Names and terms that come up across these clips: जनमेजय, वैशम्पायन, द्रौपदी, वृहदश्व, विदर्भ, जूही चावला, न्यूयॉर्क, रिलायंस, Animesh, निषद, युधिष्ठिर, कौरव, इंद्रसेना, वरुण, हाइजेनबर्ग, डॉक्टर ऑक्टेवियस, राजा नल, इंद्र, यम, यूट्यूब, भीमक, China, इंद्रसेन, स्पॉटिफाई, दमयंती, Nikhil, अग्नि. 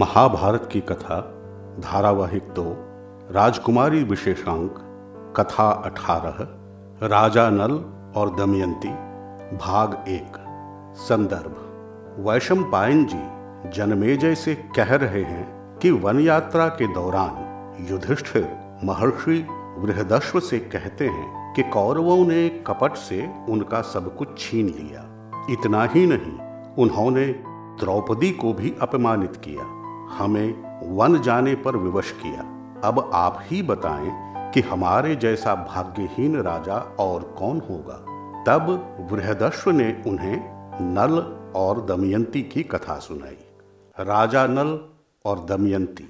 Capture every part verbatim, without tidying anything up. महाभारत की कथा धारावाहिक दो राजकुमारी विशेषांक कथा अठारह राजा नल और दमयंती भाग एक। संदर्भ वैशम्पायन जी जनमेजय से कह रहे हैं कि वन यात्रा के दौरान युधिष्ठिर महर्षि वृहदश्व से कहते हैं कि कौरवों ने कपट से उनका सब कुछ छीन लिया। इतना ही नहीं, उन्होंने द्रौपदी को भी अपमानित किया, हमें वन जाने पर विवश किया। अब आप ही बताएं कि हमारे जैसा भाग्यहीन राजा और कौन होगा। तब वृहदश्व ने उन्हें नल और दमयंती की कथा सुनाई। राजा नल और दमयंती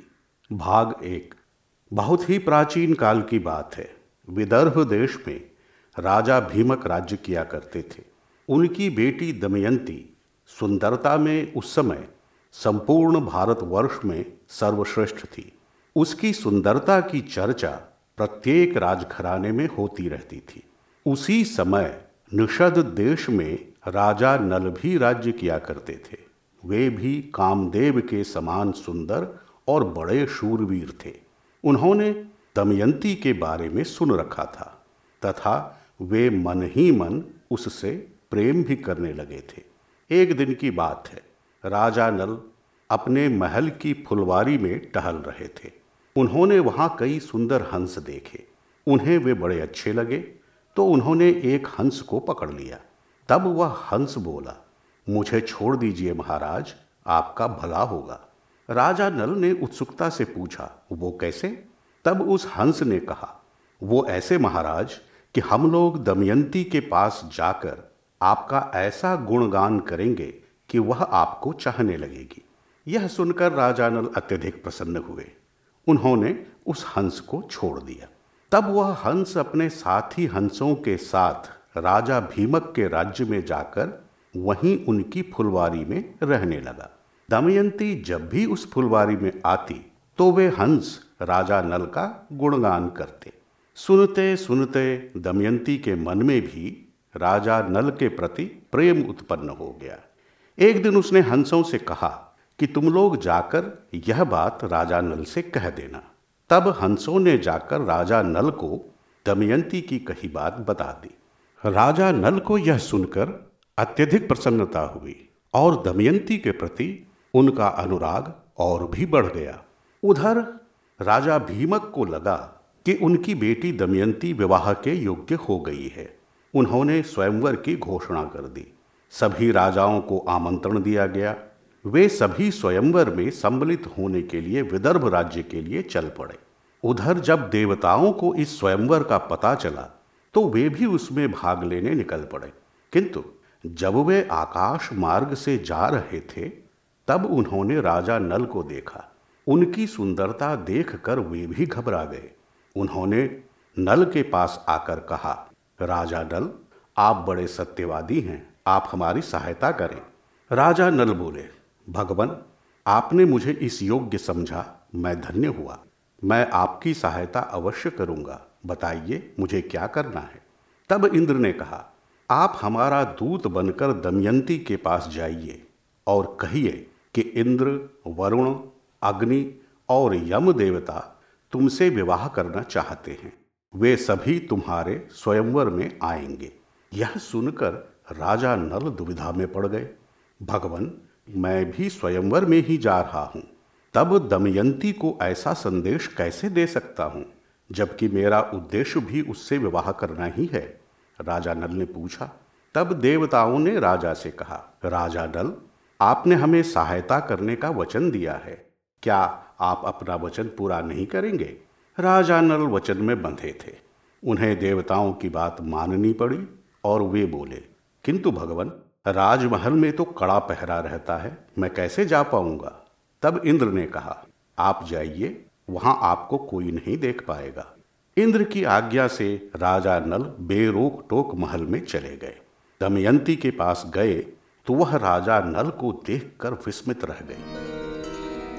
भाग एक। बहुत ही प्राचीन काल की बात है। विदर्भ देश में राजा भीमक राज्य किया करते थे। उनकी बेटी दमयंती सुंदरता में उस समय संपूर्ण भारतवर्ष में सर्वश्रेष्ठ थी। उसकी सुंदरता की चर्चा प्रत्येक राजघराने में होती रहती थी। उसी समय निषद देश में राजा नल भी राज्य किया करते थे। वे भी कामदेव के समान सुंदर और बड़े शूरवीर थे। उन्होंने दमयंती के बारे में सुन रखा था तथा वे मन ही मन उससे प्रेम भी करने लगे थे। एक दिन की बात है, राजा नल अपने महल की फुलवारी में टहल रहे थे। उन्होंने वहां कई सुंदर हंस देखे। उन्हें वे बड़े अच्छे लगे तो उन्होंने एक हंस को पकड़ लिया। तब वह हंस बोला, मुझे छोड़ दीजिए महाराज, आपका भला होगा। राजा नल ने उत्सुकता से पूछा, वो कैसे? तब उस हंस ने कहा, वो ऐसे महाराज कि हम लोग दमयंती के पास जाकर आपका ऐसा गुणगान करेंगे कि वह आपको चाहने लगेगी। यह सुनकर राजा नल अत्यधिक प्रसन्न हुए। उन्होंने उस हंस को छोड़ दिया। तब वह हंस अपने साथी हंसों के साथ राजा भीमक के राज्य में जाकर वहीं उनकी फुलवारी में रहने लगा। दमयंती जब भी उस फुलवारी में आती तो वे हंस राजा नल का गुणगान करते। सुनते सुनते दमयंती के मन में भी राजा नल के प्रति प्रेम उत्पन्न हो गया। एक दिन उसने हंसों से कहा कि तुम लोग जाकर यह बात राजा नल से कह देना। तब हंसों ने जाकर राजा नल को दमयंती की कही बात बता दी। राजा नल को यह सुनकर अत्यधिक प्रसन्नता हुई और दमयंती के प्रति उनका अनुराग और भी बढ़ गया। उधर राजा भीमक को लगा कि उनकी बेटी दमयंती विवाह के योग्य हो गई है। उन्होंने स्वयंवर की घोषणा कर दी। सभी राजाओं को आमंत्रण दिया गया। वे सभी स्वयंवर में सम्मिलित होने के लिए विदर्भ राज्य के लिए चल पड़े। उधर जब देवताओं को इस स्वयंवर का पता चला तो वे भी उसमें भाग लेने निकल पड़े। किंतु जब वे आकाश मार्ग से जा रहे थे तब उन्होंने राजा नल को देखा। उनकी सुंदरता देखकर वे भी घबरा गए। उन्होंने नल के पास आकर कहा, राजा नल, आप बड़े सत्यवादी हैं, आप हमारी सहायता करें। राजा नल बोले, भगवन, आपने मुझे इस योग्य समझा, मैं धन्य हुआ। मैं आपकी सहायता अवश्य करूंगा, बताइए मुझे क्या करना है। तब इंद्र ने कहा, आप हमारा दूत बनकर दमयंती के पास जाइए और कहिए कि इंद्र, वरुण, अग्नि और यम देवता तुमसे विवाह करना चाहते हैं। वे सभी तुम्हारे स्वयंवर में आएंगे। यह सुनकर राजा नल दुविधा में पड़ गए। भगवन, मैं भी स्वयंवर में ही जा रहा हूँ, तब दमयंती को ऐसा संदेश कैसे दे सकता हूँ, जबकि मेरा उद्देश्य भी उससे विवाह करना ही है? राजा नल ने पूछा। तब देवताओं ने राजा से कहा, राजा नल, आपने हमें सहायता करने का वचन दिया है, क्या आप अपना वचन पूरा नहीं करेंगे? राजा नल वचन में बंधे थे। उन्हें देवताओं की बात माननी पड़ी और वे बोले, किंतु भगवन, राजमहल में तो कड़ा पहरा रहता है, मैं कैसे जा पाऊंगा? तब इंद्र ने कहा, आप जाइए, वहां आपको कोई नहीं देख पाएगा। इंद्र की आज्ञा से राजा नल बेरोक टोक महल में चले गए। दमयंती के पास गए तो वह राजा नल को देखकर विस्मित रह गई।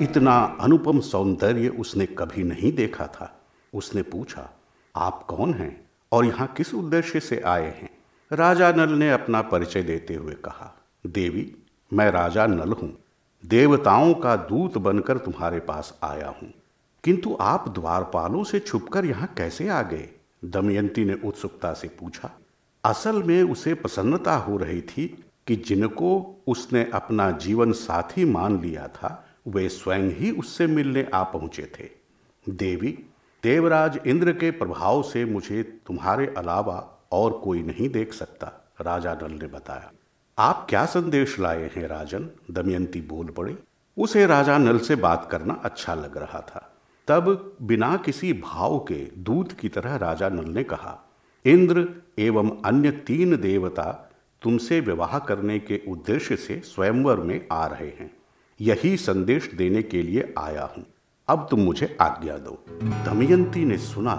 इतना अनुपम सौंदर्य उसने कभी नहीं देखा था। उसने पूछा, आप कौन हैं और यहाँ किस उद्देश्य से आए हैं? राजा नल ने अपना परिचय देते हुए कहा, देवी, मैं राजा नल हूँ। देवताओं का दूत बनकर तुम्हारे पास आया हूं, किंतु आप द्वारपालों से छुपकर यहां कैसे आ गए? दमयंती ने उत्सुकता से पूछा। असल में उसे प्रसन्नता हो रही थी कि जिनको उसने अपना जीवन साथी मान लिया था वे स्वयं ही उससे मिलने आ पहुंचे थे। देवी, देवराज इंद्र के प्रभाव से मुझे तुम्हारे अलावा और कोई नहीं देख सकता, राजा नल ने बताया। आप क्या संदेश लाए हैं राजन? दमयंती बोल पड़ी। उसे राजा नल से बात करना अच्छा लग रहा था। तब बिना किसी भाव के दूत की तरह राजा नल ने कहा, इंद्र एवं अन्य तीन देवता तुमसे विवाह करने के उद्देश्य से स्वयंवर में आ रहे हैं। यही संदेश देने के लिए आया हूँ। अब तुम मुझे आज्ञा दो। दमयंती ने सुना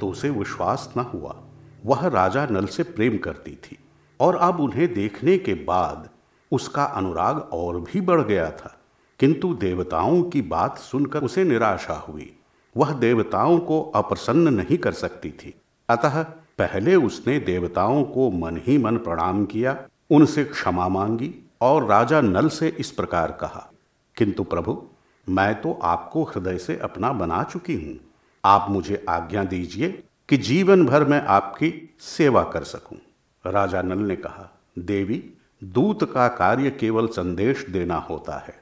तो उसे विश्वास न हुआ। वह राजा नल से प्रेम करती थी और अब उन्हें देखने के बाद उसका अनुराग और भी बढ़ गया था, किंतु देवताओं की बात सुनकर उसे निराशा हुई। वह देवताओं को अप्रसन्न नहीं कर सकती थी, अतः पहले उसने देवताओं को मन ही मन प्रणाम किया, उनसे क्षमा मांगी और राजा नल से इस प्रकार कहा, किंतु प्रभु, मैं तो आपको हृदय से अपना बना चुकी हूँ। आप मुझे आज्ञा दीजिए कि जीवन भर मैं आपकी सेवा कर सकूँ। राजा नल ने कहा, देवी, दूत का कार्य केवल संदेश देना होता है,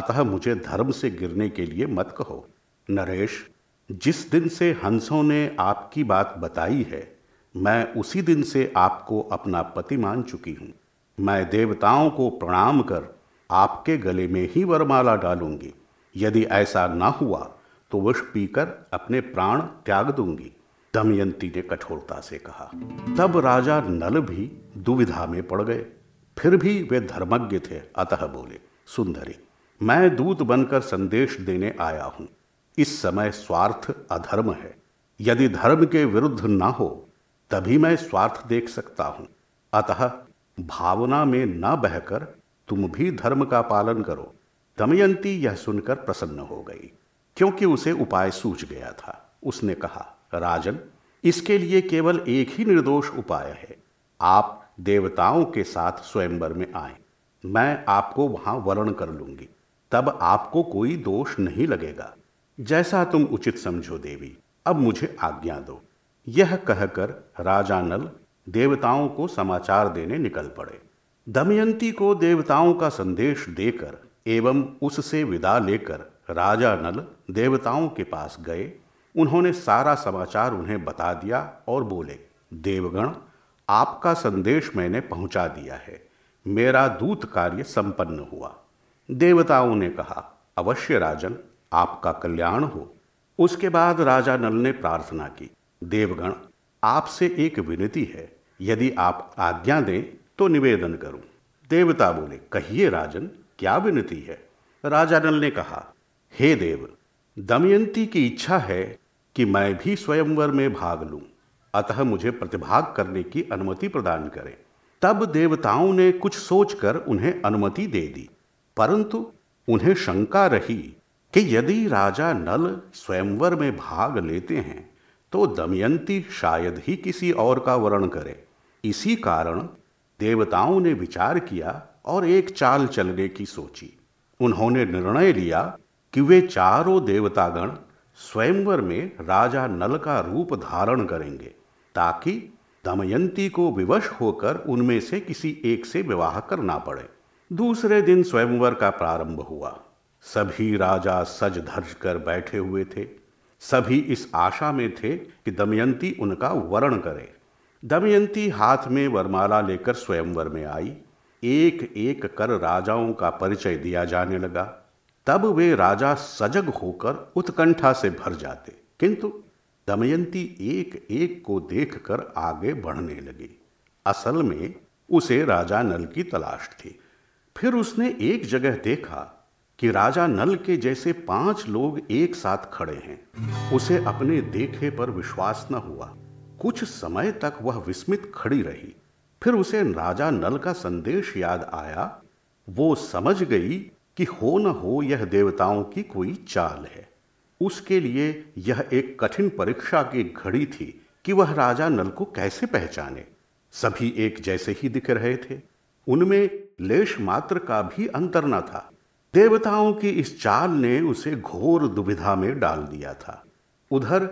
अतः मुझे धर्म से गिरने के लिए मत कहो। नरेश, जिस दिन से हंसों ने आपकी बात बताई है, मैं उसी दिन से आपको अपना पति मान चुकी हूँ। मैं देवताओं को प्रणाम कर आपके गले में ही वरमाला डालूंगी। यदि ऐसा ना हुआ तो विष पीकर अपने प्राण त्याग दूंगी, दमयंती ने कठोरता से कहा। तब राजा नल भी दुविधा में पड़ गए, फिर भी वे धर्मज्ञ थे, अतः बोले, सुंदरी, मैं दूत बनकर संदेश देने आया हूँ। इस समय स्वार्थ अधर्म है। यदि धर्म के विरुद्ध ना हो तभी मैं स्वार्थ देख सकता हूँ, अतः भावना में न बहकर तुम भी धर्म का पालन करो। दमयंती यह सुनकर प्रसन्न हो गई, क्योंकि उसे उपाय सूझ गया था। उसने कहा, राजन, इसके लिए केवल एक ही निर्दोष उपाय है। आप देवताओं के साथ स्वयंवर में आए, मैं आपको वहां वरण कर लूंगी, तब आपको कोई दोष नहीं लगेगा। जैसा तुम उचित समझो देवी, अब मुझे आज्ञा दो। यह कहकर राजा नल देवताओं को समाचार देने निकल पड़े। दमयंती को देवताओं का संदेश देकर एवं उससे विदा लेकर राजा नल देवताओं के पास गए। उन्होंने सारा समाचार उन्हें बता दिया और बोले, देवगण, आपका संदेश मैंने पहुंचा दिया है। मेरा दूत कार्य संपन्न हुआ। देवताओं ने कहा, अवश्य राजन, आपका कल्याण हो। उसके बाद राजा नल ने प्रार्थना की, देवगण, आपसे एक विनती है, यदि आप आज्ञा दें तो निवेदन करूं। देवता बोले, कहिए राजन, क्या विनती है? राजा नल ने कहा, हे देव, दमयंती की इच्छा है कि मैं भी स्वयंवर में भाग लूं, अतः मुझे प्रतिभाग करने की अनुमति प्रदान करें। तब देवताओं ने कुछ सोचकर उन्हें अनुमति दे दी, परंतु उन्हें शंका रही कि यदि राजा नल स्वयंवर में भाग लेते हैं तो दमयंती शायद ही किसी और का वरण करे। इसी कारण देवताओं ने विचार किया और एक चाल चलने की सोची। उन्होंने निर्णय लिया कि वे चारों देवतागण स्वयंवर में राजा नल का रूप धारण करेंगे, ताकि दमयंती को विवश होकर उनमें से किसी एक से विवाह करना पड़े। दूसरे दिन स्वयंवर का प्रारंभ हुआ। सभी राजा सज धज कर बैठे हुए थे। सभी इस आशा में थे कि दमयंती उनका वरण करे। दमयंती हाथ में वरमाला लेकर स्वयंवर में आई। एक एक कर राजाओं का परिचय दिया जाने लगा। तब वे राजा सजग होकर उत्कंठा से भर जाते, किंतु दमयंती एक एक को देखकर आगे बढ़ने लगी। असल में उसे राजा नल की तलाश थी। फिर उसने एक जगह देखा कि राजा नल के जैसे पांच लोग एक साथ खड़े हैं। उसे अपने देखे पर विश्वास न हुआ। कुछ समय तक वह विस्मित खड़ी रही। फिर उसे राजा नल का संदेश याद आया। वो समझ गई कि हो न हो यह देवताओं की कोई चाल है। उसके लिए यह एक कठिन परीक्षा की घड़ी थी कि वह राजा नल को कैसे पहचाने। सभी एक जैसे ही दिख रहे थे, उनमें लेश मात्र का भी अंतर न था। देवताओं की इस चाल ने उसे घोर दुविधा में डाल दिया था। उधर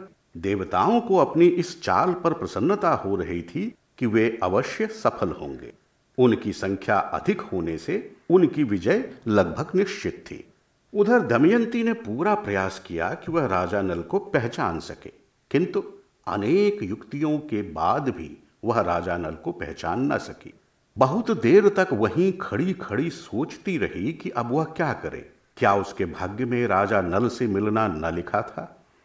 देवताओं को अपनी इस चाल पर प्रसन्नता हो रही थी कि वे अवश्य सफल होंगे। उनकी संख्या अधिक होने से उनकी विजय लगभग निश्चित थी। उधर दमयंती ने पूरा प्रयास किया कि वह राजा नल को पहचान सके, किंतु अनेक युक्तियों के बाद भी वह राजा नल को पहचान न सकी। बहुत देर तक वहीं खड़ी खड़ी सोचती रही कि अब वह क्या करे। क्या उसके भाग्य में राजा नल से मिलना न लिखा था?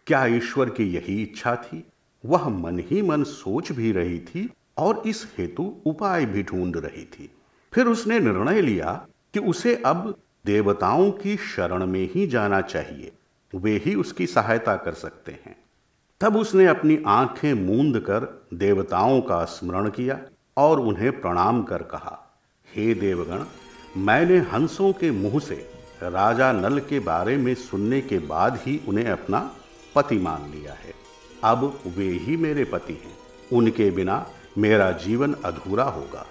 क्या ईश्वर की यही इच्छा थी? वह मन ही मन सोच भी रही थी और इस हेतु उपाय भी ढूंढ रही थी। फिर उसने निर्णय लिया कि उसे अब देवताओं की शरण में ही जाना चाहिए, वे ही उसकी सहायता कर सकते हैं। तब उसने अपनी आंखें मूंद कर देवताओं का स्मरण किया और उन्हें प्रणाम कर कहा, हे देवगण, मैंने हंसों के मुंह से राजा नल के बारे में सुनने के बाद ही उन्हें अपना पति मान लिया है। अब वे ही मेरे पति हैं, उनके बिना मेरा जीवन अधूरा होगा।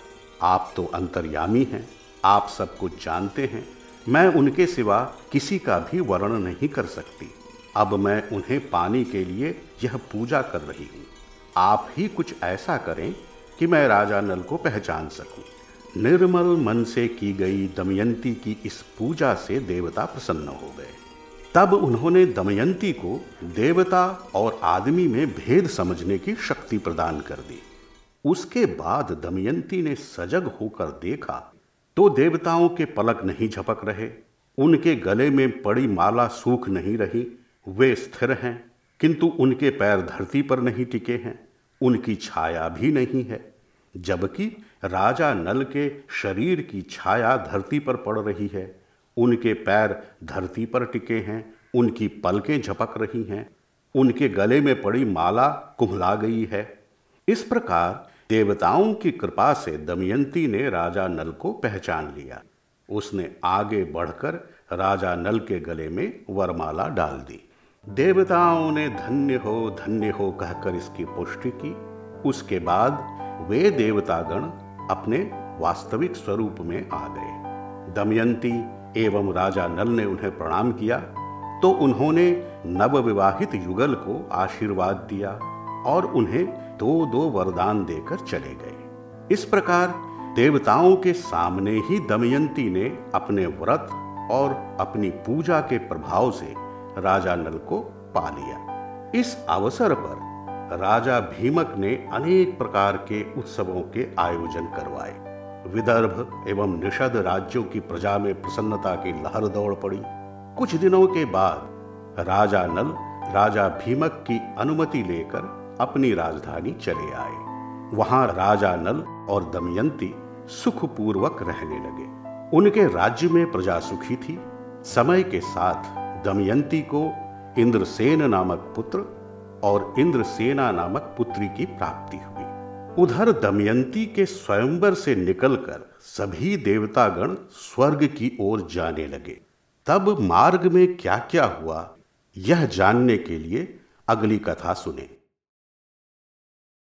आप तो अंतर्यामी हैं, आप सब कुछ जानते हैं। मैं उनके सिवा किसी का भी वर्णन नहीं कर सकती। अब मैं उन्हें पाने के लिए यह पूजा कर रही हूँ। आप ही कुछ ऐसा करें कि मैं राजा नल को पहचान सकूँ। निर्मल मन से की गई दमयंती की इस पूजा से देवता प्रसन्न हो गए। तब उन्होंने दमयंती को देवता और आदमी में भेद समझने की शक्ति प्रदान कर दी। उसके बाद दमयंती ने सजग होकर देखा तो देवताओं के पलक नहीं झपक रहे, उनके गले में पड़ी माला सूख नहीं रही। वे स्थिर हैं, किंतु उनके पैर धरती पर नहीं टिके हैं, उनकी छाया भी नहीं है, जबकि राजा नल के शरीर की छाया धरती पर पड़ रही है। उनके पैर धरती पर टिके हैं, उनकी पलकें झपक रही हैं, उनके गले में पड़ी माला कुम्हला गई है। इस प्रकार देवताओं की कृपा से दमयंती ने राजा नल को पहचान लिया। उसने आगे बढ़कर राजा नल के गले में वरमाला डाल दी। देवताओं ने धन्य हो धन्य हो कहकर इसकी पुष्टि की। उसके बाद वे देवतागण अपने वास्तविक स्वरूप में आ गए। दमयंती एवं राजा नल ने उन्हें प्रणाम किया तो उन्होंने नवविवाहित युगल को आशीर्वाद दिया और उन्हें दो दो वरदान देकर चले गए। इस प्रकार देवताओं के सामने ही दमयंती ने अपने व्रत और अपनी पूजा के प्रभाव से राजा नल को पा लिया। इस अवसर पर राजा भीमक ने अनेक प्रकार के उत्सवों के आयोजन करवाए। विदर्भ एवं निषद राज्यों की प्रजा में प्रसन्नता की लहर दौड़ पड़ी। कुछ दिनों के बाद राजा नल राजा भीमक की अनुमति लेकर अपनी राजधानी चले आए। वहां राजा नल और दमयंती सुखपूर्वक रहने लगे। उनके राज्य में प्रजा सुखी थी। समय के साथ दमयंती को इंद्रसेन नामक पुत्र और इंद्रसेना नामक पुत्री की प्राप्ति हुई। उधर दमयंती के स्वयंवर से निकलकर सभी देवतागण स्वर्ग की ओर जाने लगे। तब मार्ग में क्या क्या हुआ, यह जानने के लिए अगली कथा सुने।